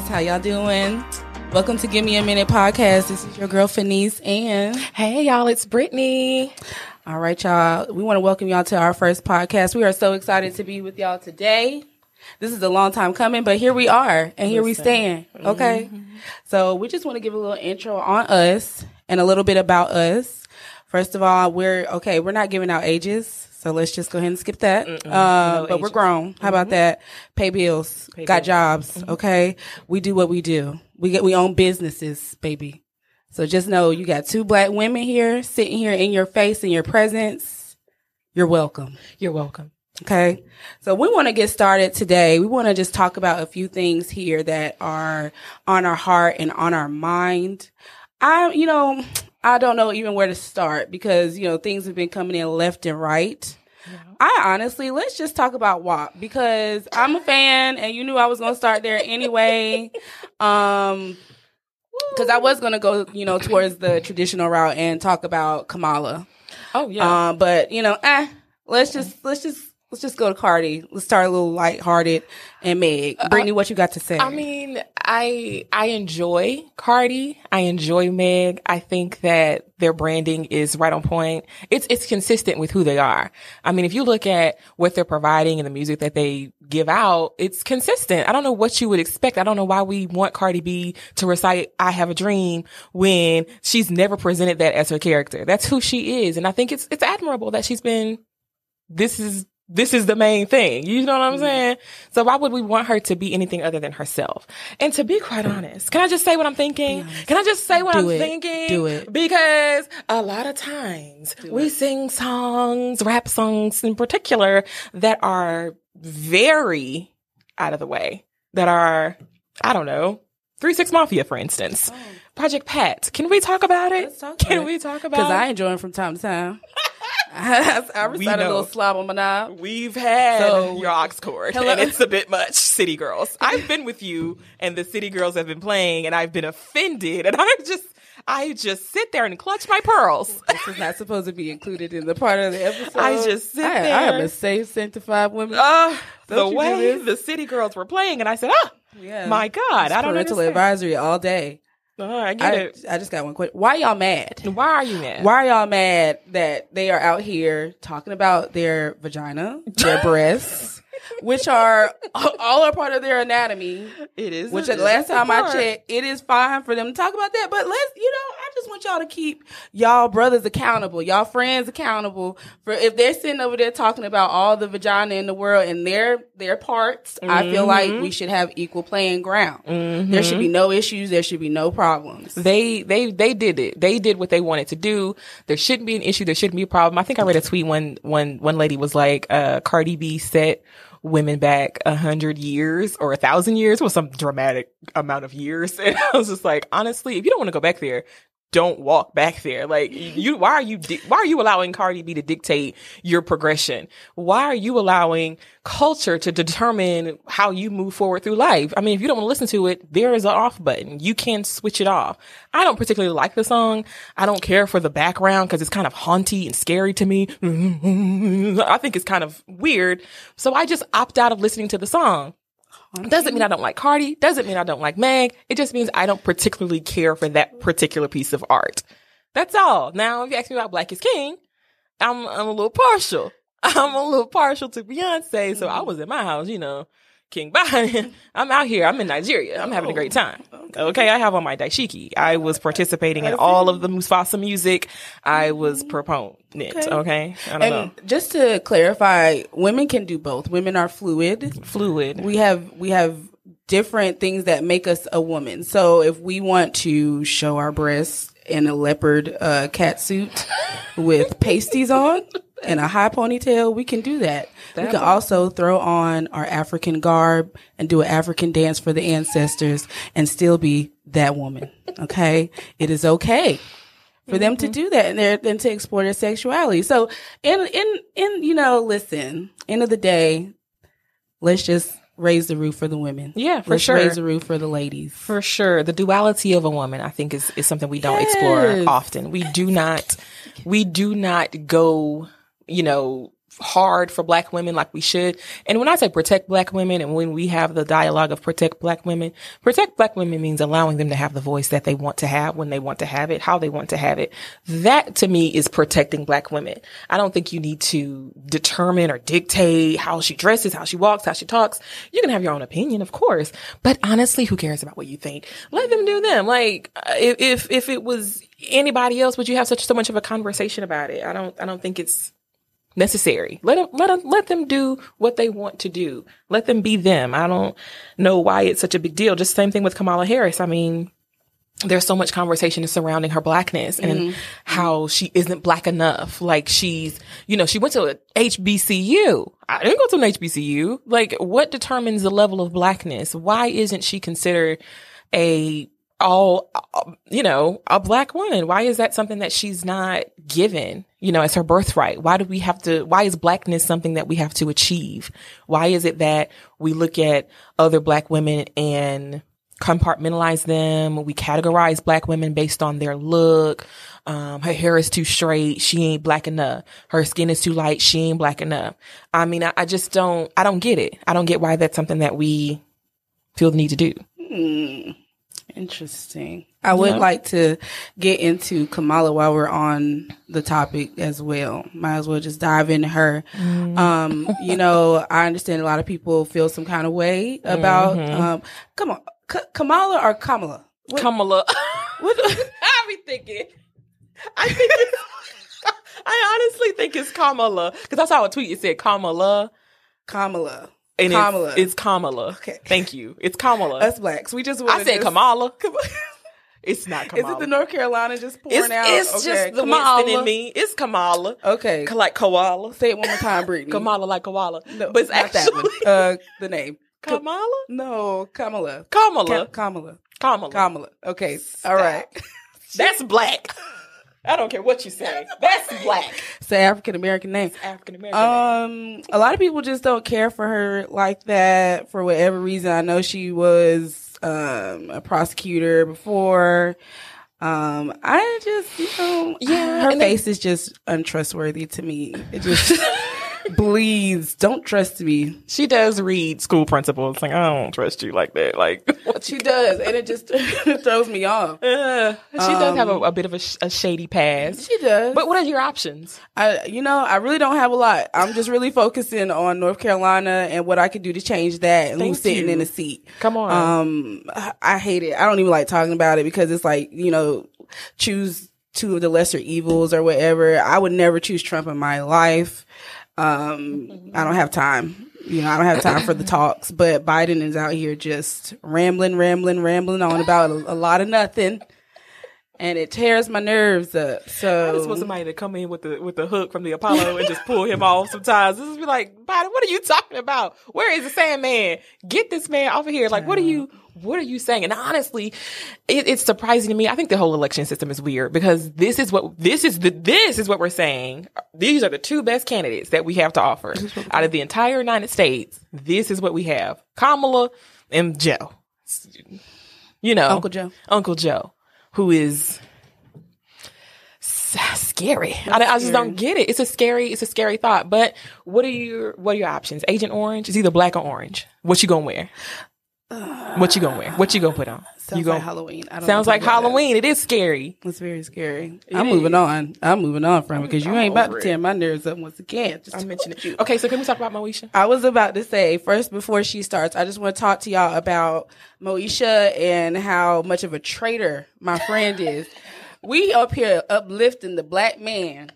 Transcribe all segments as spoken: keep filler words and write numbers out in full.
guys. How y'all doing? Welcome to Give Me a Minute Podcast. This is your girl, Phineas, and... Hey, y'all. It's Brittany. All right, y'all. We want to welcome y'all to our first podcast. We are so excited to be with y'all today. This is a long time coming, but here we are, and here Listen. we stand, okay? Mm-hmm. So we just want to give a little intro on us and a little bit about us. First of all, we're... Okay, we're not giving out ages. So let's just go ahead and skip that. Uh, no but ages. We're grown. How mm-hmm. about that? Pay bills. Pay got bills. Jobs. Mm-hmm. Okay. We do what we do. We get we own businesses, baby. So just know you got two black women here sitting here in your face, in your presence. You're welcome. You're welcome. Okay. So we want to get started today. We want to just talk about a few things here that are on our heart and on our mind. I, you know, I don't know even where to start because, you know, things have been coming in left and right. Yeah. I honestly, let's just talk about W A P because I'm a fan and you knew I was going to start there anyway. Um, because I was going to go, you know, towards the traditional route and talk about Kamala. Oh, yeah. Um, but, you know, eh, let's okay. just, let's just. Let's just go to Cardi. Let's start a little lighthearted and Meg. Brittany, uh, what you got to say? I mean, I I enjoy Cardi. I enjoy Meg. I think that their branding is right on point. It's it's consistent with who they are. I mean, if you look at what they're providing and the music that they give out, it's consistent. I don't know what you would expect. I don't know why we want Cardi B to recite I Have a Dream when she's never presented that as her character. That's who she is. And I think it's it's admirable that she's been this is This is the main thing. You know what I'm saying? So why would we want her to be anything other than herself? And to be quite honest, can I just say what I'm thinking? Can I just say what Do I'm it. thinking? Do it. Because a lot of times Do we it. sing songs, rap songs in particular, that are very out of the way. That are, I don't know, three six Mafia, for instance. Oh. Project Pat. Can we talk about it? Let's talk can about we it. talk about it? Because I enjoy it from time to time. I, I recited a little slob on my knob. We've had so, your ox cord, hello. and it's a bit much, City Girls. I've been with you, and the City Girls have been playing, and I've been offended, and I just, I just sit there and clutch my pearls. This is not supposed to be included in the part of the episode. I just sit I, there. I am a safe, sanctified woman. Uh, the way the City Girls were playing, and I said, oh, yeah. my God, it's I don't know. Parental advisory all day. Oh, I get I, it. I just got one question. Why y'all mad? Why are you mad? Why are y'all mad that they are out here talking about their vagina, their breasts, which are all are part of their anatomy? It is. Which the last time I checked, it is fine for them to talk about that. But let's, you know, I just want y'all to keep y'all brothers accountable, y'all friends accountable for if they're sitting over there talking about all the vagina in the world and their their parts. Mm-hmm. I feel like we should have equal playing ground. Mm-hmm. There should be no issues. There should be no problems. They they they did it. They did what they wanted to do. There shouldn't be an issue. There shouldn't be a problem. I think I read a tweet when one one lady was like, uh, "Cardi B set women back a hundred years or a thousand years with some dramatic amount of years," and I was just like, honestly, if you don't want to go back there, don't walk back there. Like, you, why are you, di- why are you allowing Cardi B to dictate your progression? Why are you allowing culture to determine how you move forward through life? I mean, if you don't want to listen to it, there is an off button. You can switch it off. I don't particularly like the song. I don't care for the background because it's kind of haunty and scary to me. I think it's kind of weird. So I just opt out of listening to the song. Doesn't mean I don't like Cardi. Doesn't mean I don't like Meg. It just means I don't particularly care for that particular piece of art. That's all. Now, if you ask me about Black is King, I'm I'm a little partial. I'm a little partial to Beyonce. So I was in my house, you know, King Biden. I'm out here. I'm in Nigeria. I'm having a great time. Okay, I have on my dashiki. I was participating in all of the Mufasa music. I was proponent. Okay. okay? I don't and know. Just to clarify, women can do both. Women are fluid. Fluid. We have we have different things that make us a woman. So if we want to show our breasts in a leopard uh, cat suit with pasties on and a high ponytail, we can do that. that we can one. also throw on our African garb and do an African dance for the ancestors and still be that woman. Okay? It is okay for mm-hmm. them to do that and their, and to explore their sexuality. So in, in, in, you know, listen, end of the day, let's just raise the roof for the women. Yeah, for let's sure. Raise the roof for the ladies. For sure. The duality of a woman, I think, is, is something we don't yes. explore often. We do not, we do not go, you know, hard for black women like we should. And when I say protect black women, and when we have the dialogue of protect black women, protect black women means allowing them to have the voice that they want to have, when they want to have it, how they want to have it. That to me is protecting black women. I don't think you need to determine or dictate how she dresses, how she walks, how she talks. You can have your own opinion, of course, but honestly, who cares about what you think? Let them do them. Like if, if it was anybody else, would you have such so much of a conversation about it? I don't, I don't think it's necessary. Let them, let them, let them do what they want to do. Let them be them. I don't know why it's such a big deal. Just same thing with Kamala Harris. I mean, there's so much conversation surrounding her blackness and mm-hmm. how she isn't black enough. Like she's, you know, she went to a H B C U. I didn't go to an H B C U. Like what determines the level of blackness? Why isn't she considered a all, you know, a black woman? Why is that something that she's not given, you know, as her birthright? Why do we have to, why is blackness something that we have to achieve? Why is it that we look at other black women and compartmentalize them? We categorize black women based on their look. Um, her hair is too straight. She ain't black enough. Her skin is too light. She ain't black enough. I mean, I, I just don't, I don't get it. I don't get why that's something that we feel the need to do. Hmm. Interesting. I would yeah. like to get into Kamala while we're on the topic as well. Might as well just dive into her. Mm. Um, you know, I understand a lot of people feel some kind of way about, mm-hmm. um, come on, K- Kamala or Kamala? What, Kamala. What, I be thinking. I think it's, I honestly think it's Kamala. Because I saw a tweet. It said Kamala. Kamala. And Kamala. It's, it's Kamala. Okay. Thank you. It's Kamala. Us blacks. We just I said just, Kamala. It's not Kamala. Is it the North Carolina just pouring it's, out? It's okay. just the Kamala in me. It's Kamala. Okay. Like koala. Say it one more time, Brittany. Kamala like koala. No, but it's not actually that one. Uh, the name. Kamala? No, Kamala. Kamala. Ka- Kamala. Kamala. Kamala. Okay. Stop. All right. That's black. I don't care what you say. That's black. It's an African-American name. It's African-American um, name. A lot of people just don't care for her like that for whatever reason. I know she was um, a prosecutor before. Um, I just, you know, yeah, her face then- is just untrustworthy to me. It just... Please don't trust me. She does read school principles. Like, I don't trust you like that. Like what she does, and it just it throws me off. Uh, she um, does have a, a bit of a, sh- a shady past. She does. But what are your options? I, you know, I really don't have a lot. I'm just really focusing on North Carolina and what I can do to change that. And who's sitting in a seat? Come on. Um, I, I hate it. I don't even like talking about it because it's like, you know, choose two of the lesser evils or whatever. I would never choose Trump in my life. Um, I don't have time, you know, I don't have time for the talks, but Biden is out here just rambling, rambling, rambling on about a, a lot of nothing. And it tears my nerves up. So I just want somebody to come in with the with the hook from the Apollo and just pull him off sometimes. This is be like, Biden, what are you talking about? Where is the Sandman? Get this man off of here. Like, what are you what are you saying? And honestly, it, it's surprising to me. I think the whole election system is weird because this is what this is the this is what we're saying. These are the two best candidates that we have to offer out of the entire United States. This is what we have: Kamala and Joe. You know, Uncle Joe. Uncle Joe. Who is scary? I, I just don't get it. It's a scary. It's a scary thought. But what are your what are your options? Agent Orange is either black or orange. What you gonna wear? Uh, what you gonna wear? What you gonna put on? Sounds you gonna, like Halloween. I don't sounds like Halloween. That. It is scary. It's very scary. It I'm is. moving on. I'm moving on from it because you ain't about to tear my nerves up once again. Just I mentioned it. Okay, so can we talk about Moesha? I was about to say first before she starts, I just want to talk to y'all about Moesha and how much of a traitor my friend is. We up here uplifting the black man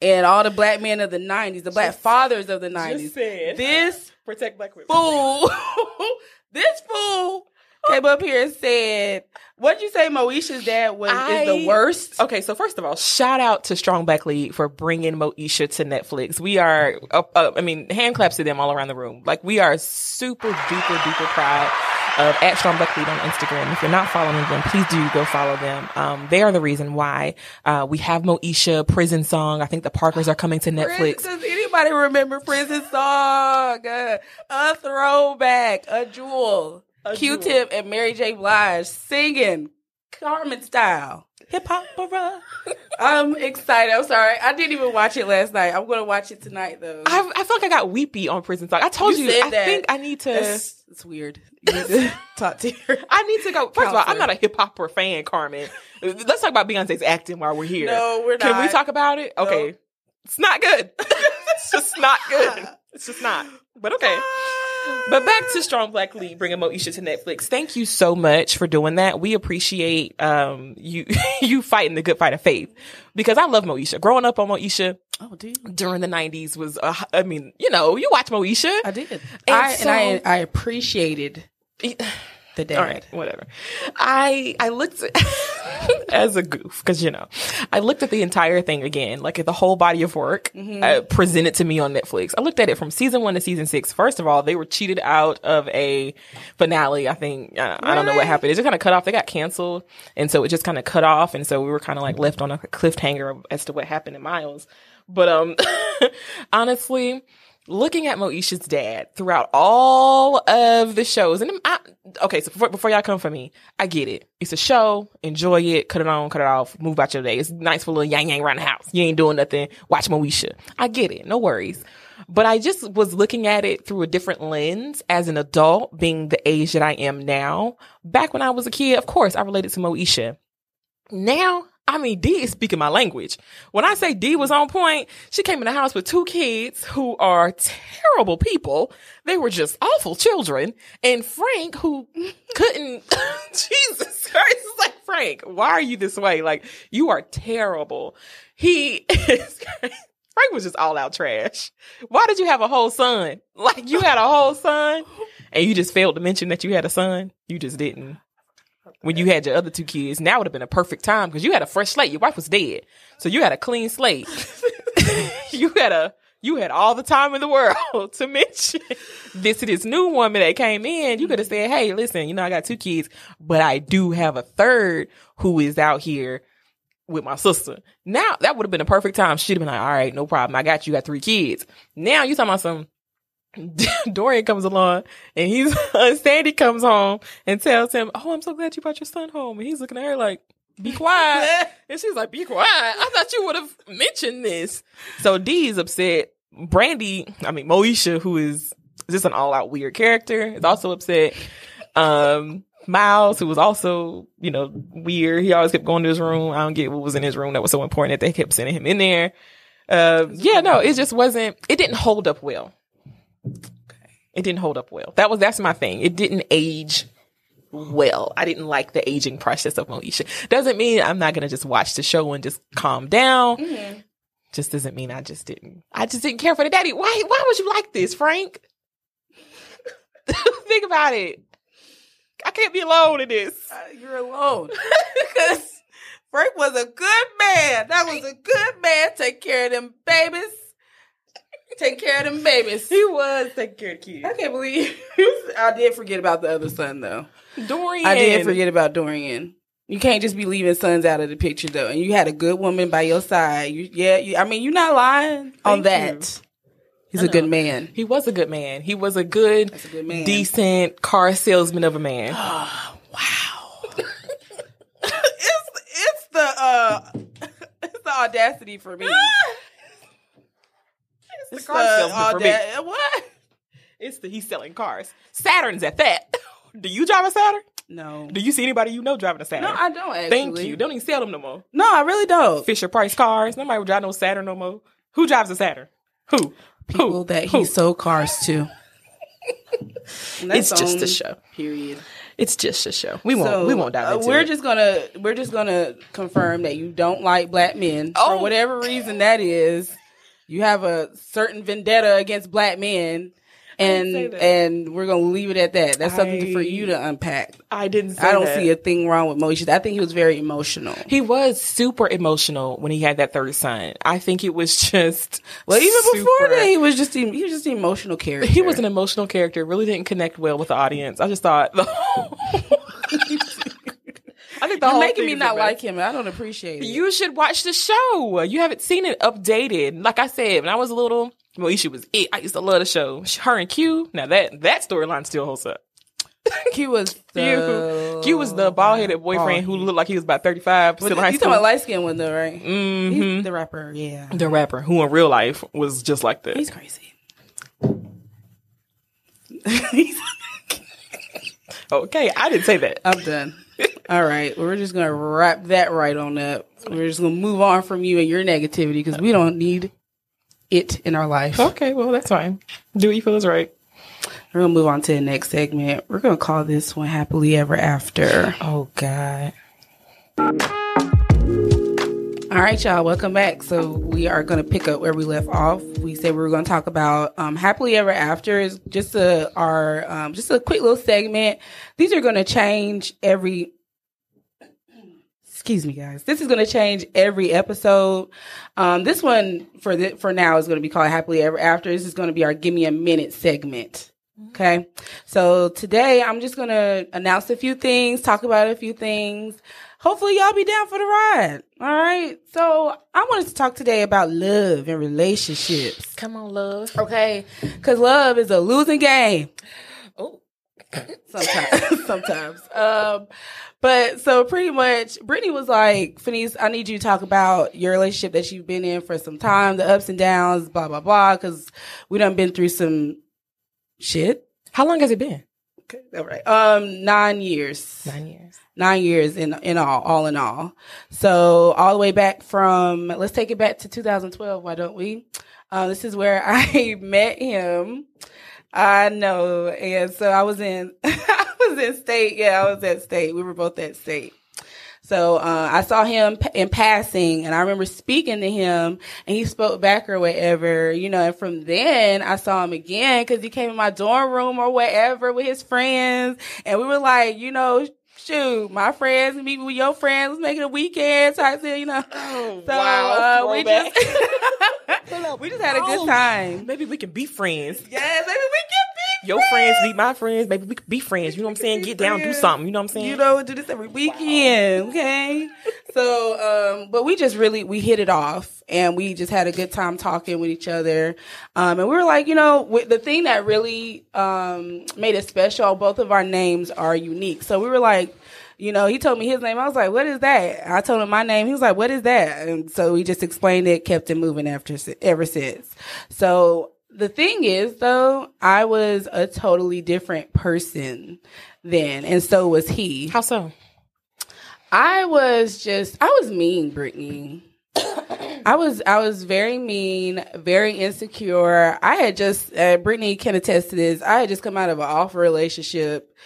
and all the black men of the nineties, the black just, fathers of the nineties. Just said, this protect black women. Fool. This fool came up here and said, what'd you say Moesha's dad was I, is the worst? Okay, so first of all, shout out to Strong Black Lead for bringing Moesha to Netflix. We are, uh, uh, I mean, hand claps to them all around the room. Like, we are super duper duper proud of at Strong Black Lead on Instagram. If you're not following them, please do go follow them. Um, they are the reason why uh, we have Moesha, Prison Song. I think the Parkers are coming to Netflix. Does anybody remember Prison Song? Uh, a throwback, a jewel. A Q Tip and Mary J. Blige singing Carmen style. Hip hopera. I'm excited. I'm sorry. I didn't even watch it last night. I'm going to watch it tonight, though. I, I feel like I got weepy on Prison Song. I told you, you I that. think I need to... That's, it's weird. You need to talk to her. I need to go... First Counselor. of all, I'm not a hip hopper fan, Carmen. Let's talk about Beyonce's acting while we're here. No, we're not. Can we talk about it? Okay. No. It's not good. It's just not good. It's just not. But okay. But back to Strong Black Lead, bringing Moesha to Netflix. Thank you so much for doing that. We appreciate um, you you fighting the good fight of faith, because I love Moesha. Growing up on Moesha oh, dude. during the nineties was, uh, I mean, you know, you watch Moesha. I did. And, I, so, and I, I appreciated the dad. All right, whatever. I, I looked at, as a goof, because, you know, I looked at the entire thing again, like at the whole body of work mm-hmm. uh, presented to me on Netflix. I looked at it from season one to season six. First of all, they were cheated out of a finale, I think. Uh, right. I don't know what happened. It just kind of cut off. They got canceled. And so it just kind of cut off. And so we were kind of like left on a cliffhanger as to what happened to Miles. But um, honestly... looking at Moesha's dad throughout all of the shows, and I, okay, so before, before y'all come for me, I get it. It's a show. Enjoy it. Cut it on, cut it off. Move about your day. It's nice for a little yang-yang around the house. You ain't doing nothing. Watch Moesha. I get it. No worries. But I just was looking at it through a different lens as an adult, being the age that I am now. Back when I was a kid, of course, I related to Moesha. Now... I mean, Dee is speaking my language. When I say Dee was on point, she came in the house with two kids who are terrible people. They were just awful children. And Frank, who couldn't, Jesus Christ, it's like, Frank, why are you this way? Like, you are terrible. He is, Frank was just all out trash. Why did you have a whole son? Like, you had a whole son and you just failed to mention that you had a son. You just didn't. When you had your other two kids, now would have been a perfect time because you had a fresh slate. Your wife was dead, so you had a clean slate. you had a you had all the time in the world to mention this to this new woman that came in. You could have said, "Hey, listen, you know I got two kids, but I do have a third who is out here with my sister." Now that would have been a perfect time. She'd have been like, "All right, no problem. I got you. You got three kids." Now you talking about some. Dorian comes along and he's Sandy comes home and tells him, "Oh, I'm so glad you brought your son home." And he's looking at her like, "Be quiet." And she's like, "Be quiet. I thought you would have mentioned this." So Dee is upset. Brandy, I mean Moesha, who is just an all out weird character, is also upset. Um, Miles, who was also, you know, weird. He always kept going to his room. I don't get what was in his room that was so important that they kept sending him in there. Uh, yeah, no, it just wasn't, it didn't hold up well. Okay. It didn't hold up well. That was that's my thing. It didn't age well. I didn't like the aging process of Moesha. Doesn't mean I'm not gonna just watch the show and just calm down. Mm-hmm. Just doesn't mean I just didn't. I just didn't care for the daddy. Why? Why was you like this, Frank? Think about it. I can't be alone in this. Uh, you're alone because Frank was a good man. That was a good man. Take care of them babies. Take care of them babies. He was taking care of kids. I can't believe I did forget about the other son, though. Dorian. I did forget about Dorian. You can't just be leaving sons out of the picture, though. And you had a good woman by your side. You, yeah, you, I mean, you're not lying Thank on that. You. He's I a know. good man. He was a good man. He was a good, a good man. decent car salesman of a man. Oh, wow. it's it's the uh, it's the audacity for me. It's the car salesman for me. What? It's the he's selling cars. Saturn's at that. Do you drive a Saturn? No. Do you see anybody you know driving a Saturn? No, I don't actually. Thank you. Don't even sell them no more. No, I really don't. Fisher Price cars. Nobody would drive no Saturn no more. Who drives a Saturn? Who? People Who? that Who? he sold cars to. It's just a show. Period. It's just a show. We won't. So, we won't dive into uh, we're it. We're just gonna. We're just gonna confirm that you don't like black men oh. for whatever reason that is. You have a certain vendetta against black men, and and we're going to leave it at that. That's I, something for you to unpack. I didn't say I don't that. see a thing wrong with Moesha. I think he was very emotional. He was super emotional when he had that third son. I think it was just Well, even super, before that, he was just he was just an emotional character. He was an emotional character. Really didn't connect well with the audience. I just thought the whole I think the You're whole making me not like him. I don't appreciate it. You should watch the show. You haven't seen it updated. Like I said, when I was little, Moesha was it. I used to love the show. Her and Q. Now that that storyline still holds up. Q was so... Q was the bald headed boyfriend who looked like he was about thirty-five. Still in high school. You talking about light skinned one though, right? Mm-hmm. He's the rapper, yeah. The rapper who in real life was just like that. He's crazy. Okay, I didn't say that. I'm done. All right, well, we're just gonna wrap that right on up. We're just gonna move on from you and your negativity because we don't need it in our life. Okay, well, that's fine. Do what you feel is right. We're gonna move on to the next segment. We're gonna call this one "Happily Ever After." Oh God! All right, y'all, welcome back. So we are gonna pick up where we left off. We said we were gonna talk about um, "Happily Ever After." Is just a our um, just a quick little segment. These are gonna change every. Excuse me, guys. This is going to change every episode. Um, this one for the, for now is going to be called Happily Ever After. This is going to be our Give Me a Minute segment. Okay. So today I'm just going to announce a few things, talk about a few things. Hopefully y'all be down for the ride. All right. So I wanted to talk today about love and relationships. Come on, love. Okay. Because love is a losing game. Oh. Sometimes, sometimes. Um, but so pretty much Brittany was like, Phineas, I need you to talk about your relationship that you've been in for some time, the ups and downs, blah, blah, blah. Cause we done been through some shit. How long has it been? Okay. All right. Um, nine years. Nine years. Nine years in in all, all in all. So all the way back from, let's take it back to two thousand twelve. Why don't we? Uh, this is where I met him. I know. And so I was in, I was in state. Yeah, I was at state. We were both at state. So uh, I saw him in passing and I remember speaking to him and he spoke back or whatever, you know, and from then I saw him again because he came in my dorm room or whatever with his friends. And we were like, you know, shoot, my friends, meet with your friends, let's make it a weekend. So I said, you know, oh, so wow, uh, we back. just we just had a good time. Maybe we can be friends. Yes, maybe we can be your friends. Your friends be my friends. Maybe we can be friends. You know what I'm saying? Get down, do something. You know what I'm saying? You know, do this every weekend. Wow. Okay. So, um, but we just really, we hit it off and we just had a good time talking with each other. Um, and we were like, you know, with the thing that really, um, made it special, both of our names are unique. So we were like, you know, he told me his name. I was like, what is that? I told him my name. He was like, what is that? And so we just explained it, kept it moving after, ever since. So the thing is though, I was a totally different person then. And so was he. How so? I was just, I was mean, Brittany. I was, I was very mean, very insecure. I had just, uh, Brittany can attest to this. I had just come out of an awful relationship.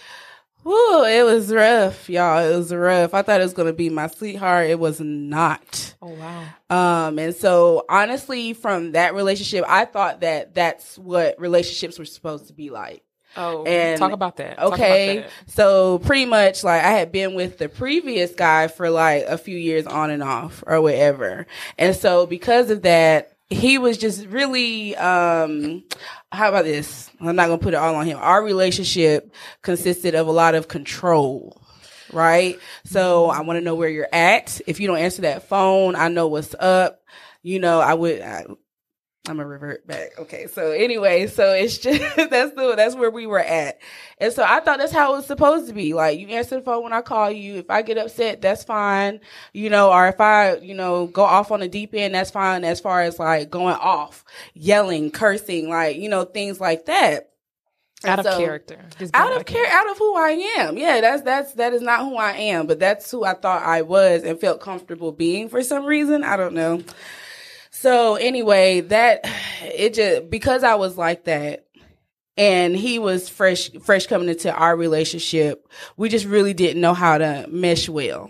Woo, it was rough, y'all. It was rough. I thought it was going to be my sweetheart. It was not. Oh, wow. Um, and so honestly, from that relationship, I thought that that's what relationships were supposed to be like. Oh, and, talk about that. Okay. About that. So pretty much like I had been with the previous guy for like a few years on and off or whatever. And so because of that, he was just really, um, how about this? I'm not going to put it all on him. Our relationship consisted of a lot of control. Right. So I want to know where you're at. If you don't answer that phone, I know what's up. You know, I would, I, I'm gonna revert back. Okay. So anyway, so it's just, that's the, that's where we were at. And so I thought that's how it was supposed to be. Like you answer the phone when I call you. If I get upset, that's fine. You know, or if I, you know, go off on the deep end, that's fine. As far as like going off, yelling, cursing, like, you know, things like that. Out of so, character. Out of character. Out of who I am. Yeah, that's, that's, that is not who I am, but that's who I thought I was and felt comfortable being for some reason. I don't know. So anyway, that it just because I was like that and he was fresh, fresh coming into our relationship, we just really didn't know how to mesh well.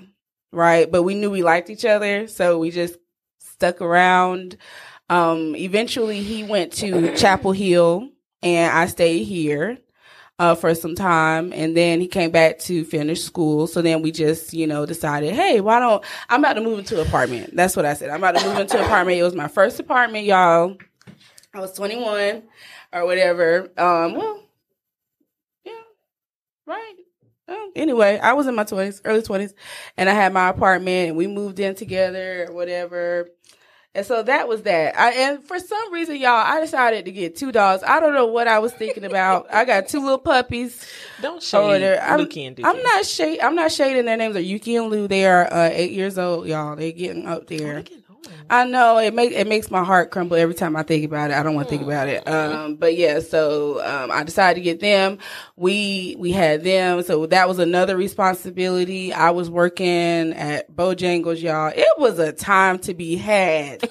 Right. But we knew we liked each other. So we just stuck around. Um, eventually he went to Chapel Hill and I stayed here uh, for some time. And then he came back to finish school. So then we just, you know, decided, hey, why don't, I'm about to move into an apartment. That's what I said. I'm about to move into an apartment. It was my first apartment, y'all. I was twenty-one or whatever. Um, well, yeah, right. Well, anyway, I was in my twenties, early twenties, and I had my apartment and we moved in together or whatever. And so that was that. I, and for some reason, y'all, I decided to get two dogs. I don't know what I was thinking about. I got two little puppies. Don't shade Yuki and Dookie. I'm not shade. I'm not shading. Their names are Yuki and Lou. They are uh, eight years old, y'all. They're getting up there. Oh, getting I know it makes it makes my heart crumble every time I think about it. I don't want to think about it. Um, but yeah, so um, I decided to get them. We we had them, so that was another responsibility. I was working at Bojangles, y'all. It was a time to be had.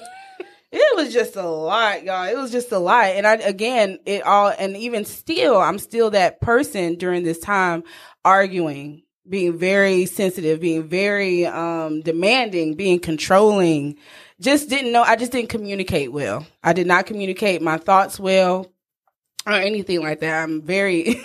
It was just a lot, y'all. It was just a lot. And I, again, it all, and even still, I'm still that person during this time arguing, being very sensitive, being very, um, demanding, being controlling. Just didn't know. I just didn't communicate well. I did not communicate my thoughts well or anything like that. I'm very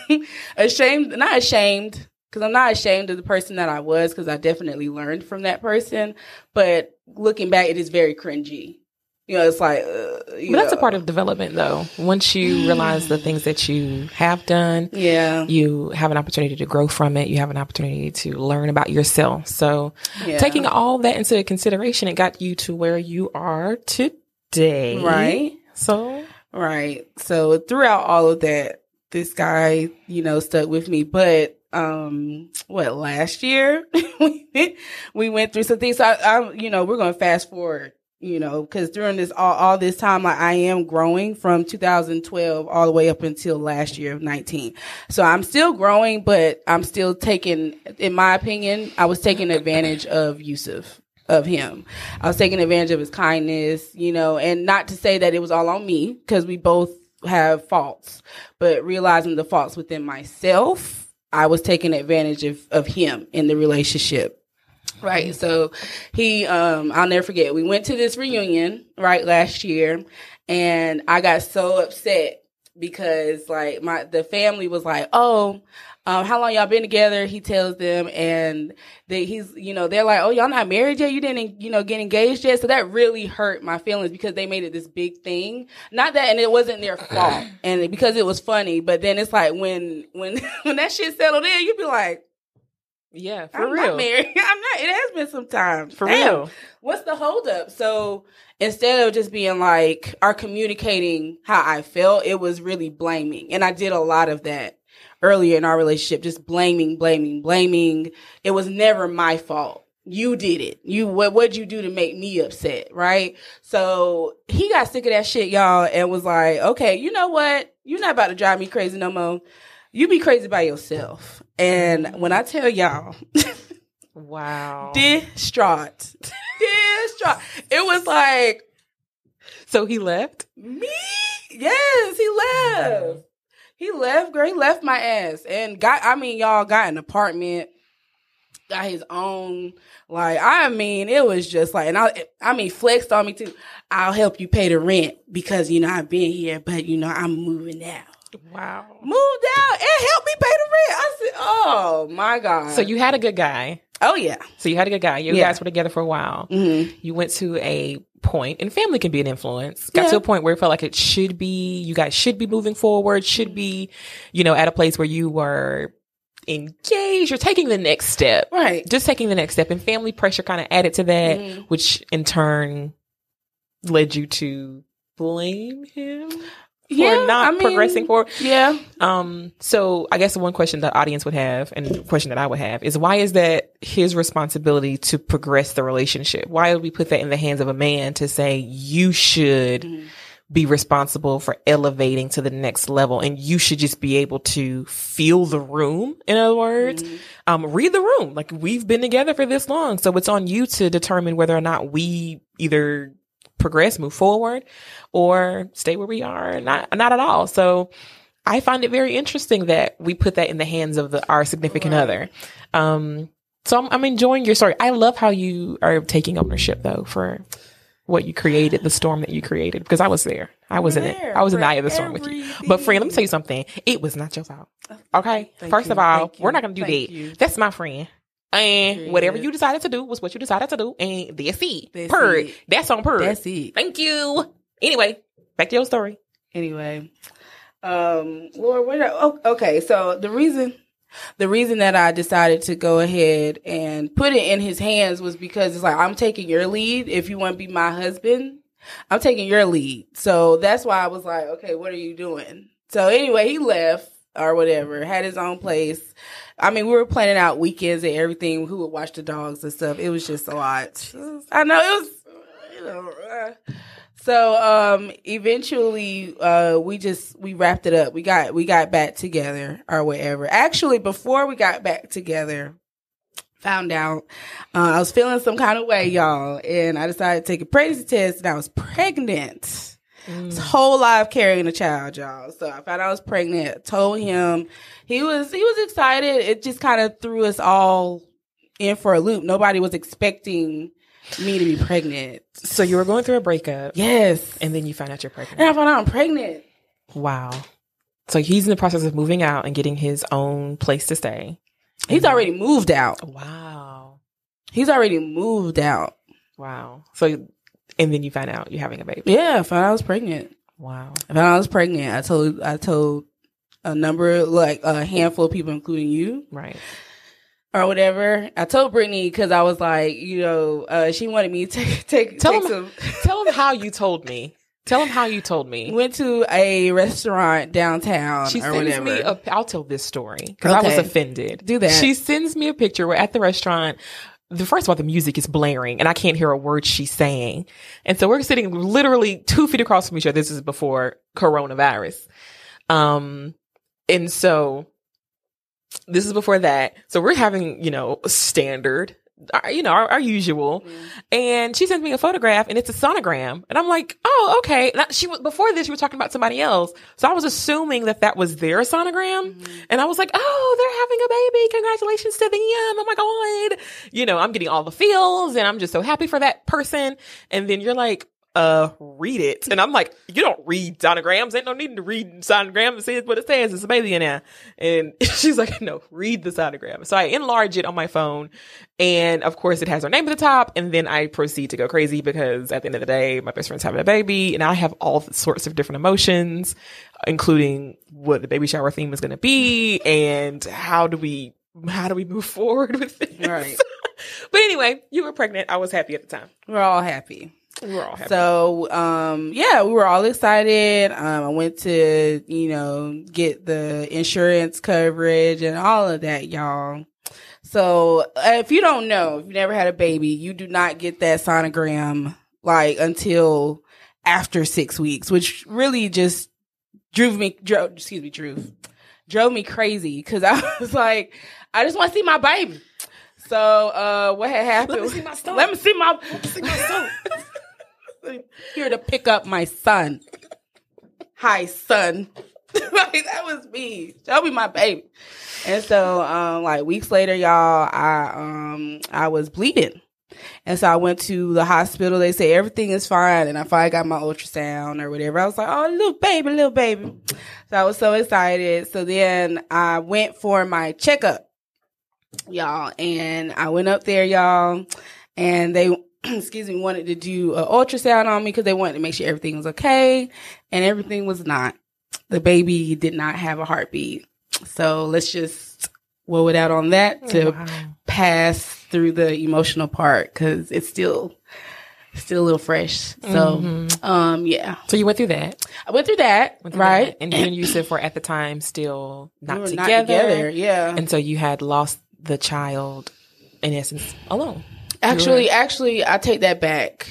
ashamed, not ashamed. Because I'm not ashamed of the person that I was, because I definitely learned from that person. But looking back, it is very cringy. You know, it's like... Uh, you but that's know. a part of development, though. Once you realize the things that you have done, yeah, you have an opportunity to grow from it. You have an opportunity to learn about yourself. So yeah. taking all that into consideration, it got you to where you are today. Right. So... Right. So throughout all of that, this guy, you know, stuck with me. But... Um, what, last year we went through some things. So I, I, you know, we're going to fast forward, you know, cause during this, all, all this time, like, I am growing from two thousand twelve all the way up until last year of nineteen. So I'm still growing, but I'm still taking, in my opinion, I was taking advantage of Yusuf, of him. I was taking advantage of his kindness, you know, and not to say that it was all on me, cause we both have faults, but realizing the faults within myself, I was taking advantage of, of him in the relationship, right? So he, um, I'll never forget, we went to this reunion, right, last year, and I got so upset because, like, my the family was like, oh, um, how long y'all been together? He tells them, and they, he's, you know, they're like, oh, y'all not married yet? You didn't, you know, get engaged yet? So that really hurt my feelings because they made it this big thing. Not that, and it wasn't their fault, and because it was funny. But then it's like when, when, when that shit settled in, you'd be like, yeah, for I'm real. I'm not married. I'm not. It has been some time. For Damn, real. What's the holdup? So instead of just being like, or communicating how I felt, it was really blaming, and I did a lot of that. Earlier in our relationship, just blaming, blaming, blaming. It was never my fault. You did it. You what? What'd you do to make me upset? Right. So he got sick of that shit, y'all, and was like, "Okay, you know what? You're not about to drive me crazy no more. You be crazy by yourself." And when I tell y'all, wow, distraught, distraught. It was like, so he left me. Yes, he left. He left, girl. He left my ass and got, I mean, y'all got an apartment, got his own. Like, I mean, it was just like, and I, I mean, flexed on me too. I'll help you pay the rent because, you know, I've been here, but, you know, I'm moving out. Wow. Moved out and helped me pay the rent. I said, oh my God. So you had a good guy. Oh yeah. So you had a good guy. You yeah. guys were together for a while. Mm-hmm. You went to a point, and family can be an influence. Got yeah. to a point where it felt like it should be, you guys should be moving forward, should be, you know, at a place where you were engaged or taking the next step. Right. Just taking the next step. And family pressure kind of added to that, mm-hmm. which in turn led you to blame him. For yeah, not I mean, progressing forward. Yeah. Um, so I guess the one question the audience would have, and the question that I would have, is why is that his responsibility to progress the relationship? Why would we put that in the hands of a man to say you should mm-hmm. be responsible for elevating to the next level, and you should just be able to feel the room, in other words, mm-hmm. um, read the room. Like, we've been together for this long, so it's on you to determine whether or not we either progress, move forward, or stay where we are. Not, not at all. So I find it very interesting that we put that in the hands of the, our significant right. other. Um, so I'm, I'm enjoying your story. I love how you are taking ownership though for what you created, the storm that you created, because I was there. I was there in it. I was in the eye of the storm everything. with you. But friend, let me tell you something. It was not your fault. Okay. Thank First you. of all, Thank we're not going to do Thank that. You. That's my friend. And Period. whatever you decided to do was what you decided to do. And that's it. That's Purred. it. That's on purr. That's it. Thank you. Anyway, back to your story. Anyway. Um, Lord, where did I, oh, okay. So the reason, the reason that I decided to go ahead and put it in his hands was because it's like, I'm taking your lead. If you want to be my husband, I'm taking your lead. So that's why I was like, okay, what are you doing? So anyway, he left or whatever, had his own place. I mean, we were planning out weekends and everything, who would watch the dogs and stuff. It was just a lot. I know, it was, you know. Uh, so um, eventually uh, we just, we wrapped it up. We got, we got back together or whatever. Actually, before we got back together, found out uh, I was feeling some kind of way, y'all, and I decided to take a pregnancy test, and I was pregnant. Mm. This whole life carrying a child, y'all. So I found out I was pregnant. Told him. He was he was excited. It just kind of threw us all in for a loop. Nobody was expecting me to be pregnant. So you were going through a breakup. Yes. And then you found out you're pregnant. And I found out I'm pregnant. Wow. So he's in the process of moving out and getting his own place to stay. He's mm-hmm. already moved out. Wow. He's already moved out. Wow. So, and then you find out you're having a baby. Yeah, I found out I was pregnant. Wow. I found out I was pregnant. I told I told a number, like a handful of people, including you. Right. Or whatever. I told Brittany because I was like, you know, uh, she wanted me to take, take, tell take him, some. Tell them how you told me. Tell them how you told me. Went to a restaurant downtown she or sends whatever. Me a, I'll tell this story because okay. I was offended. Do that. She sends me a picture. We're at the restaurant. The first of all, the music is blaring and I can't hear a word she's saying. And so we're sitting literally two feet across from each other. This is before coronavirus. Um, and so this is before that. So we're having, you know, standard Our, you know, our, our usual. Mm. And she sends me a photograph and it's a sonogram. And I'm like, oh, okay. Now, she before this, she was talking about somebody else. So I was assuming that that was their sonogram. Mm-hmm. And I was like, oh, they're having a baby. Congratulations to them. Oh my God. You know, I'm getting all the feels and I'm just so happy for that person. And then you're like, uh, read it. And I'm like, you don't read sonograms. Ain't no need to read sonograms. It says what it says. It's a baby in there. And she's like, no, read the sonogram. So I enlarge it on my phone. And of course it has her name at the top. And then I proceed to go crazy because at the end of the day, my best friend's having a baby and I have all sorts of different emotions, including what the baby shower theme is going to be. And how do we, how do we move forward with this? Right. But anyway, you were pregnant. I was happy at the time. We're all happy. We were all happy. So, um, yeah, we were all excited. Um, I went to, you know, get the insurance coverage and all of that, y'all. So, uh, if you don't know, if you never had a baby, you do not get that sonogram, like, until after six weeks, which really just drove me, drove, excuse me, drove, drove me crazy because I was like, I just want to see my baby. So, uh, what had happened? Let me see my stomach. Let me see my, let me see my stomach. Here to pick up my son. Hi, son. Like, that was me. Show me my baby. And so, um, like weeks later, y'all, I um I was bleeding, and so I went to the hospital. They say everything is fine, and I finally got my ultrasound or whatever. I was like, oh, little baby, little baby. So I was so excited. So then I went for my checkup, y'all, and I went up there, y'all, and they. Excuse me, wanted to do an ultrasound on me because they wanted to make sure everything was okay, and everything was not. The baby did not have a heartbeat. So let's just roll it out on that to wow. pass through the emotional part because it's still still a little fresh. So, mm-hmm. um, yeah. So you went through that. I went through that, went through right? That. And you and Yusuf were at the time still not, we together. not together. Yeah. And so you had lost the child, in essence, alone. Actually, actually, I take that back.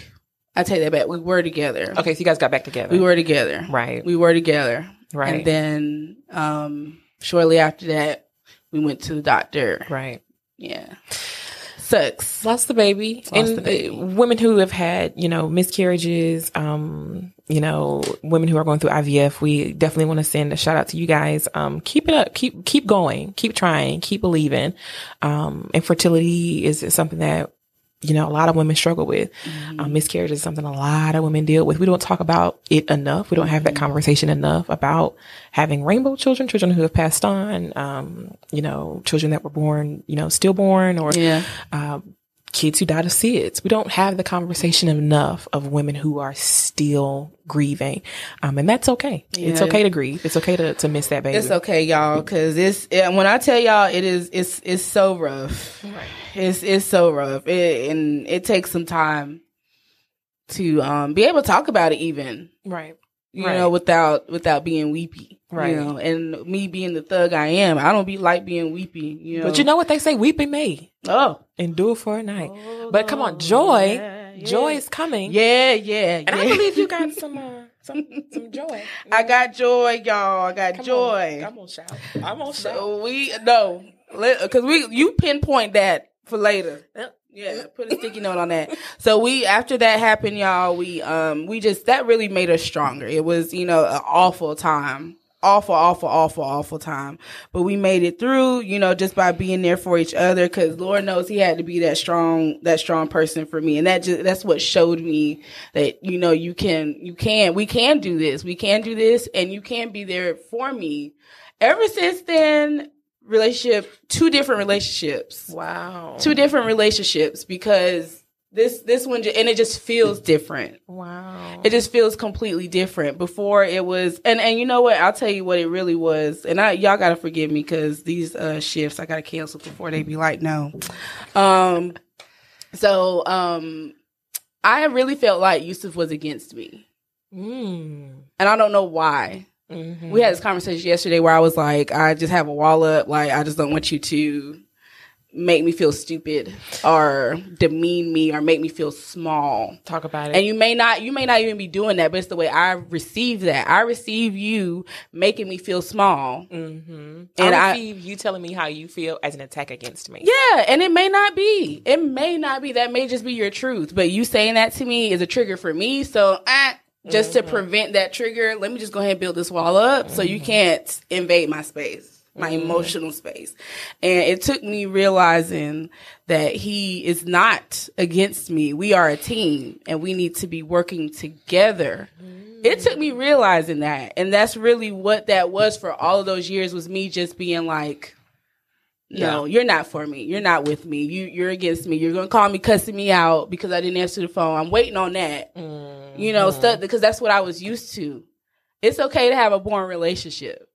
I take that back. We were together. Okay, so you guys got back together. We were together. Right. We were together. Right. And then um, shortly after that, we went to the doctor. Right. Yeah. Sucks. Lost the baby. Lost and the baby. Women who have had, you know, miscarriages, um, you know, women who are going through I V F, we definitely want to send a shout out to you guys. Um, keep it up. Keep, keep going. Keep trying. Keep believing. Um, infertility is something that, you know, a lot of women struggle with. Mm-hmm. Um, miscarriage is something a lot of women deal with. We don't talk about it enough. We don't have that mm-hmm. conversation enough about having rainbow children, children who have passed on, um, you know, children that were born, you know, stillborn or yeah. uh, kids who died of S I D S. We don't have the conversation enough of women who are still grieving. Um, and that's okay. Yeah. It's okay to grieve. It's okay to, to miss that baby. It's okay, y'all, because it's it, when I tell y'all, it is it's it's so rough. Right. It's it's so rough, it, and it takes some time to um, be able to talk about it even. Right. You right. know, without without being weepy. Right. You know, and me being the thug I am, I don't be like being weepy. You know? But you know what they say, weeping may. Oh. And do it for a night. Oh, but come on, joy. Yeah, yeah. Joy is coming. Yeah, yeah, and yeah. I believe you got some... Uh, Some some joy. I got joy, y'all. I got Come joy. On. I'm gonna shout. I'm gonna shout. So we no, because we you pinpoint that for later. Yeah, put a sticky note on that. So we after that happened, y'all. We um we just that really made us stronger. It was you know an awful time, awful, awful, awful, awful time. But we made it through. You know, just by being there for each other. Because Lord knows He had to be that strong, that strong person for me. And that just that's what showed me that you know you can, you can, we can do this, we can do this, and you can be there for me. Ever since then, relationship, two different relationships. Wow, two different relationships because. This this one, and it just feels different. Wow. It just feels completely different. Before it was, and, and you know what? I'll tell you what it really was. And I y'all got to forgive me because these uh, shifts, I got to cancel before they be like, no. Um, so um, I really felt like Yusuf was against me. Mm. And I don't know why. Mm-hmm. We had this conversation yesterday where I was like, I just have a wall up. Like, I just don't want you to make me feel stupid or demean me or make me feel small. Talk about it. And you may not, you may not even be doing that, but it's the way I receive that. I receive you making me feel small. Mm-hmm. And I receive I, you telling me how you feel as an attack against me. Yeah. And it may not be, it may not be, that may just be your truth, but you saying that to me is a trigger for me. So I, just mm-hmm. to prevent that trigger, let me just go ahead and build this wall up mm-hmm. so you can't invade my space. My emotional space. And it took me realizing that he is not against me. We are a team and we need to be working together. Mm. It took me realizing that. And that's really what that was for all of those years, was me just being like, no, yeah. you're not for me. You're not with me. You, you're against me. You're going to call me, cussing me out because I didn't answer the phone. I'm waiting on that, mm. you know, mm. stuff, because that's what I was used to. It's okay to have a boring relationship.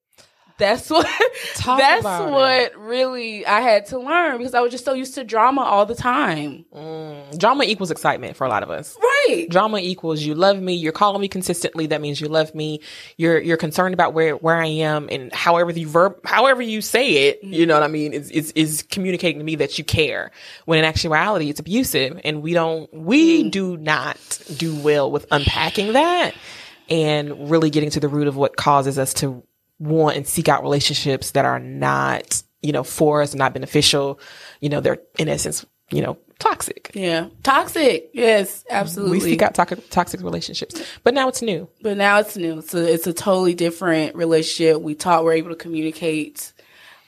That's what Talk that's what it. Really I had to learn, because I was just so used to drama all the time. Mm. Drama equals excitement for a lot of us. Right. Drama equals you love me, you're calling me consistently, that means you love me. You're you're concerned about where, where I am, and however you verb however you say it, mm-hmm. you know what I mean, is is is communicating to me that you care. When in actuality it's abusive, and we don't we mm. do not do well with unpacking that and really getting to the root of what causes us to want and seek out relationships that are not, you know, for us, not beneficial. You know, they're in essence, you know, toxic. Yeah. Toxic. Yes, absolutely. We seek out to- toxic relationships, but now it's new. But now it's new. So it's a totally different relationship. We talk, we're able to communicate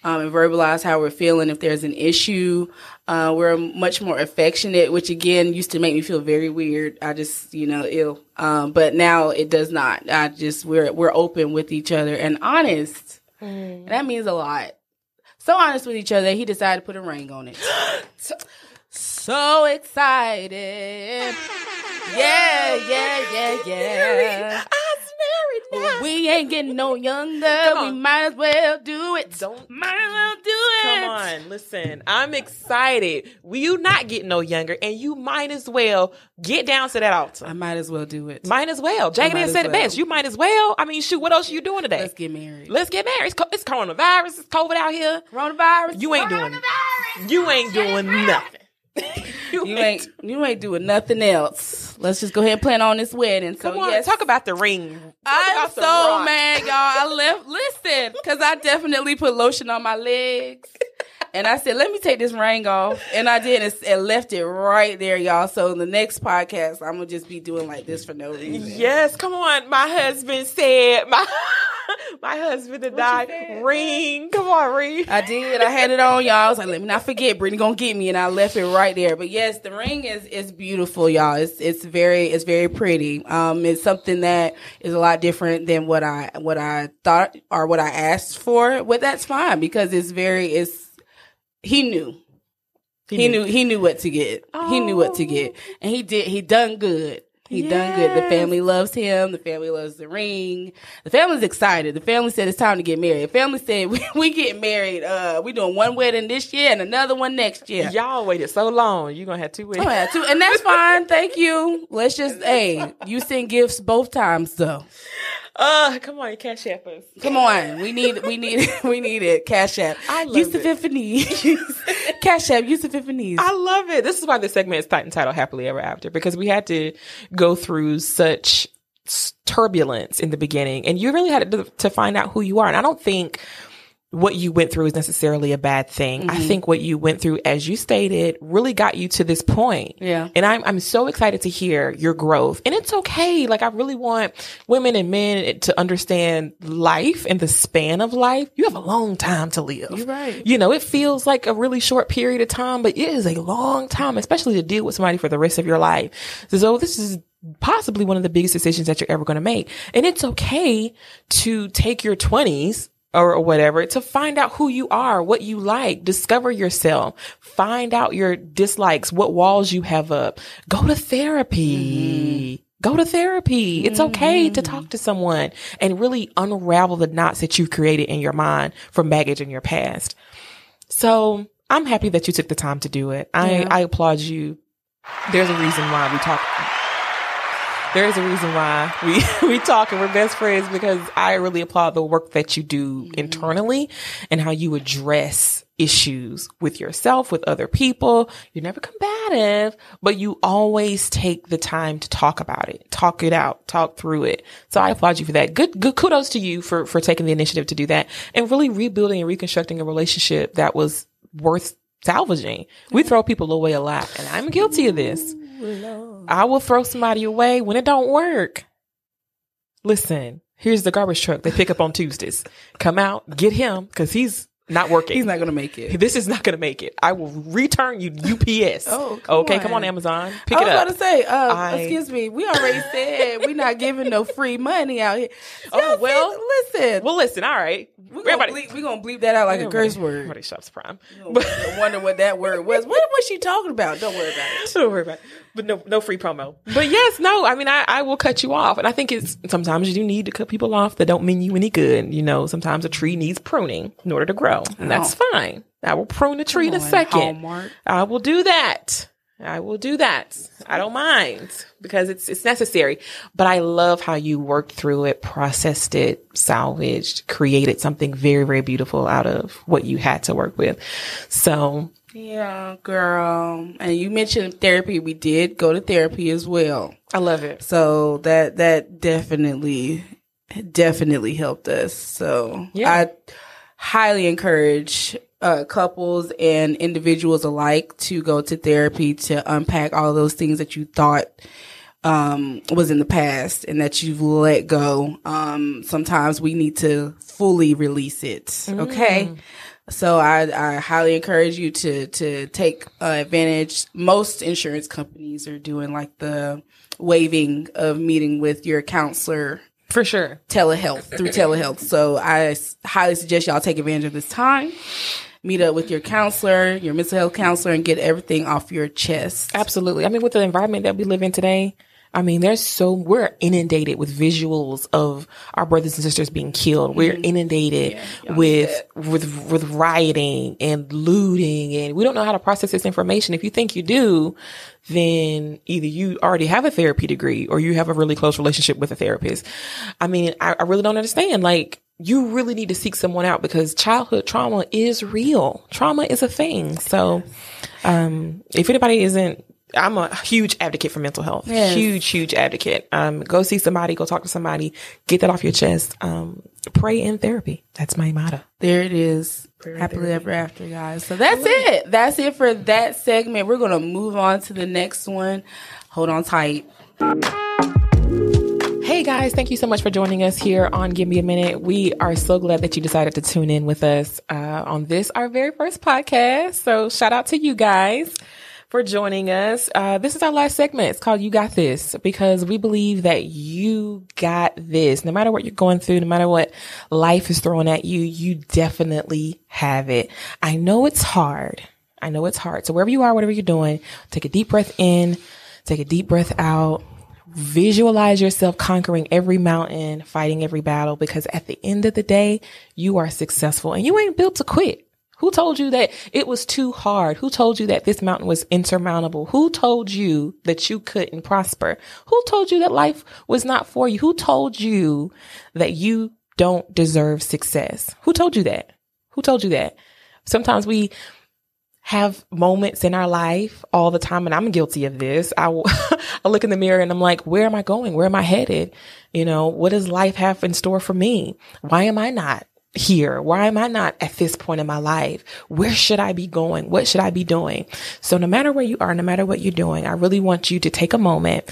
um, and verbalize how we're feeling. If there's an issue, uh, we're much more affectionate, which again used to make me feel very weird. I just, you know, ill. Um, but now it does not. I just we're we're open with each other and honest. Mm. And that means a lot. So honest with each other, he decided to put a ring on it. so, so excited. Yeah, yeah, yeah, yeah. We ain't getting no younger. We might as well do it. Don't might as well do it. Come on, listen. I'm excited. You not getting no younger, and you might as well get down to that altar. I might as well do it. Might as well. Jagged said it best. You might as well. I mean, shoot, what else are you doing today? Let's get married. Let's get married. It's, co- it's coronavirus. It's COVID out here. Coronavirus. You ain't doing it. You ain't doing nothing. you, you ain't you ain't doing nothing else. Let's just go ahead and plan on this wedding. So, Come on, yes. talk about the ring. Talk I'm so rock. mad, y'all. I left. Listen, because I definitely put lotion on my legs, and I said, "Let me take this ring off," and I did, and, and left it right there, y'all. So in the next podcast, I'm gonna just be doing like this for no reason. Yes, come on. My husband said my. My husband and I ring. Come on, ring. I did. I had it on, y'all. I was like, let me not forget. Brittany gonna get me, and I left it right there. But yes, the ring is is beautiful, y'all. It's it's very it's very pretty. Um, it's something that is a lot different than what I what I thought or what I asked for. But that's fine because it's very it's he knew. He, he knew. knew he knew what to get. Oh. He knew what to get, and he did. He done good. He yes. done good. The family loves him. The family loves the ring. The family's excited. The family said it's time to get married. The family said we, we get married. Uh, we doing one wedding this year and another one next year. Y'all waited so long. You're going to have two weddings. I'm gonna have two, and that's fine. Thank you. Let's just, hey, you sent gifts both times, though. Uh, come on, Cash App us. Come on. We need, we need, we need it. Cash App. I love Yusuf it. Ifoenyi. Cash App, Yusuf Ifoenyi. I love it. This is why this segment is titled Happily Ever After, because we had to go through such turbulence in the beginning, and you really had to, to find out who you are. And I don't think what you went through is necessarily a bad thing. Mm-hmm. I think what you went through, as you stated, really got you to this point. Yeah. And I'm, I'm so excited to hear your growth. And it's okay. Like, I really want women and men to understand life and the span of life. You have a long time to live. You're right. You know, it feels like a really short period of time, but it is a long time, especially to deal with somebody for the rest of your life. So this is possibly one of the biggest decisions that you're ever going to make. And it's okay to take your twenties or whatever, to find out who you are, what you like, discover yourself, find out your dislikes, what walls you have up, go to therapy. Mm-hmm. Go to therapy. It's okay mm. to talk to someone and really unravel the knots that you've created in your mind from baggage in your past. So I'm happy that you took the time to do it. I, yeah. I applaud you. There's a reason why we talk. There is a reason why we, we talk and we're best friends, because I really applaud the work that you do mm-hmm. internally and how you address issues with yourself, with other people. You're never combative, but you always take the time to talk about it, talk it out, talk through it. So I applaud you for that. Good, good kudos to you for, for taking the initiative to do that and really rebuilding and reconstructing a relationship that was worth salvaging. We throw people away a lot, and I'm guilty of this. I will throw somebody away when it don't work. Listen, here's the garbage truck they pick up on Tuesdays. Come out, get him, because he's not working. He's not going to make it. This is not going to make it. I will return you U P S. Oh, come okay, on. Come on, Amazon. Pick it up. I was going to say, uh, I... excuse me, we already said we're not giving no free money out here. Oh, no, well, listen. Well, listen, all right. We're going to bleep that out like everybody, a curse word. Everybody shops Prime. But... wonder what that word was. What was she talking about? Don't worry about it. Don't worry about it. But no, no free promo. But yes, no, I mean, I, I will cut you off. And I think it's, sometimes you do need to cut people off that don't mean you any good. You know, sometimes a tree needs pruning in order to grow. And that's oh. fine. I will prune the tree Come in a on, second. Hallmark. I will do that. I will do that. I don't mind, because it's, it's necessary. But I love how you worked through it, processed it, salvaged, created something very, very beautiful out of what you had to work with. So yeah, girl. And you mentioned therapy. We did go to therapy as well. I love it. So that, that definitely, definitely helped us. So yeah. I highly encourage uh, couples and individuals alike to go to therapy to unpack all those things that you thought um, was in the past and that you've let go. Um, sometimes we need to fully release it. Mm. Okay. So I, I highly encourage you to to take uh, advantage. Most insurance companies are doing like the waiving of meeting with your counselor. For sure. Telehealth, through telehealth. So I highly suggest y'all take advantage of this time. Meet up with your counselor, your mental health counselor, and get everything off your chest. Absolutely. I mean, with the environment that we live in today, I mean, there's so, we're inundated with visuals of our brothers and sisters being killed. We're inundated yeah, with, with, with rioting and looting, and we don't know how to process this information. If you think you do, then either you already have a therapy degree or you have a really close relationship with a therapist. I mean, I, I really don't understand. Like, you really need to seek someone out, because childhood trauma is real. Trauma is a thing. So, um, if anybody isn't, I'm a huge advocate for mental health. Yes. Huge, huge advocate. Um, go see somebody, go talk to somebody, get that off your chest. Um, pray in therapy. That's my motto. There it is. Prayer Happily ever after, guys. So that's it. That's it for that segment. We're going to move on to the next one. Hold on tight. Hey guys, thank you so much for joining us here on Give Me a Minute. We are so glad that you decided to tune in with us uh, on this, our very first podcast. So shout out to you guys for joining us. Uh, this is our last segment. It's called You Got This, because we believe that you got this. No matter what you're going through, no matter what life is throwing at you, you definitely have it. I know it's hard. I know it's hard. So wherever you are, whatever you're doing, take a deep breath in, take a deep breath out, Visualize yourself conquering every mountain, fighting every battle, because at the end of the day, you are successful and you ain't built to quit. Who told you that it was too hard? Who told you that this mountain was insurmountable? Who told you that you couldn't prosper? Who told you that life was not for you? Who told you that you don't deserve success? Who told you that? Who told you that? Sometimes we have moments in our life all the time, and I'm guilty of this. I, will, I look in the mirror and I'm like, where am I going? Where am I headed? You know, what does life have in store for me? Why am I not here? Why am I not at this point in my life? Where should I be going? What should I be doing? So no matter where you are, no matter what you're doing, I really want you to take a moment,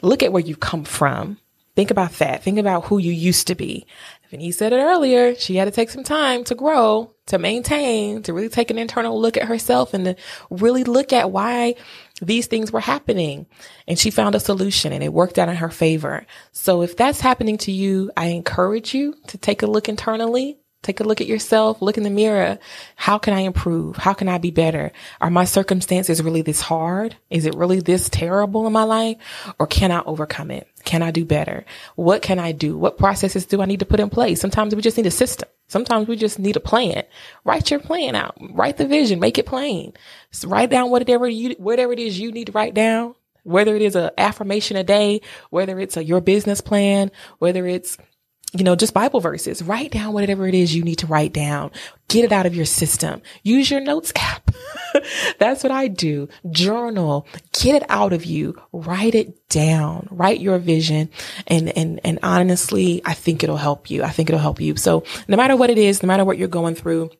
look at where you've come from. Think about that. Think about who you used to be. And he said it earlier, she had to take some time to grow, to maintain, to really take an internal look at herself and to really look at why these things were happening. And she found a solution and it worked out in her favor. So if that's happening to you, I encourage you to take a look internally. Take a look at yourself, look in the mirror. How can I improve? How can I be better? Are my circumstances really this hard? Is it really this terrible in my life? Or can I overcome it? Can I do better? What can I do? What processes do I need to put in place? Sometimes we just need a system. Sometimes we just need a plan. Write your plan out. Write the vision. Make it plain. Just write down whatever you, whatever it is you need to write down, whether it is an affirmation a day, whether it's a, your business plan, whether it's You know, just Bible verses. Write down whatever it is you need to write down. Get it out of your system. Use your notes app. That's what I do. Journal. Get it out of you. Write it down. Write your vision. And, and, and honestly, I think it'll help you. I think it'll help you. So no matter what it is, no matter what you're going through,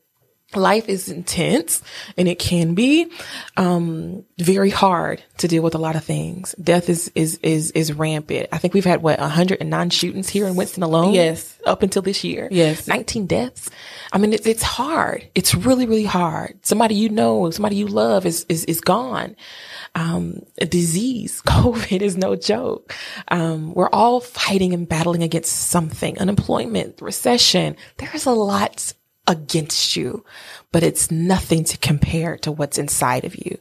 life is intense and it can be, um, very hard to deal with a lot of things. Death is, is, is, is rampant. I think we've had what, one hundred nine shootings here in Winston alone? Yes. Up until this year. Yes. nineteen deaths. I mean, it's, it's hard. It's really, really hard. Somebody you know, somebody you love is, is, is gone. Um, a disease, COVID is no joke. Um, we're all fighting and battling against something, unemployment, recession. There's a lot against you, but it's nothing to compare to what's inside of you.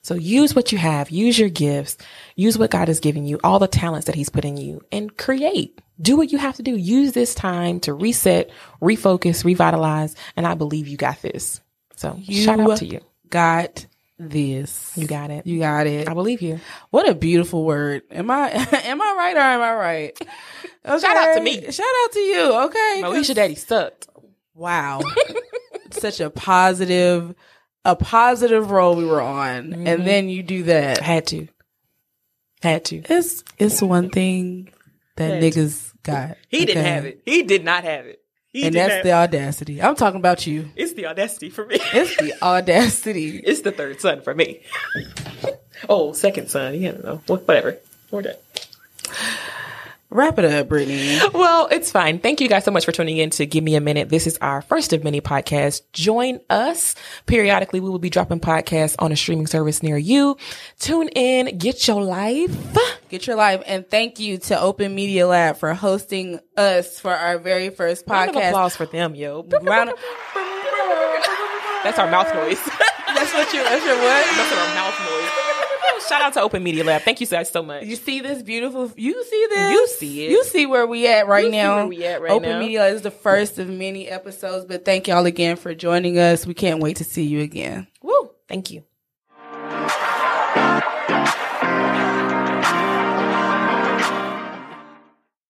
So use what you have, use your gifts, use what God has given you, all the talents that he's put in you, and create. Do what you have to do. Use this time to reset, refocus, revitalize, and I believe you got this. So you shout out to you. Got this. You got it. You got it. I believe you. What a beautiful word. Am I am I right or am I right? Okay. Shout out to me. Shout out to you. Okay. Moesha Daddy sucked. Wow. Such a positive, a positive role we were on. Mm-hmm. And then you do that. Had to. Had to. It's it's one thing that niggas got. He okay? didn't have it. He did not have it. He and that's the audacity. It. I'm talking about you. It's the audacity for me. It's the audacity. It's the third son for me. Oh, second son. Yeah, I don't know. Whatever. We're done. Wrap it up, Brittany. Well, it's fine. Thank you guys so much for tuning in to Give Me a Minute. This is our first of many podcasts. Join us. Periodically, we will be dropping podcasts on a streaming service near you. Tune in. Get your life. Get your life. And thank you to Open Media Lab for hosting us for our very first podcast. Round of applause for them, yo. Round of- That's our mouth noise. That's what you, that's your what? That's our mouth noise. Shout out to Open Media Lab. Thank you guys so much. You see this beautiful, you see this? You see it. You see where we at right you now. See where we at right Open now. Media Lab is the first of many episodes, but thank y'all again for joining us. We can't wait to see you again. Woo. Thank you.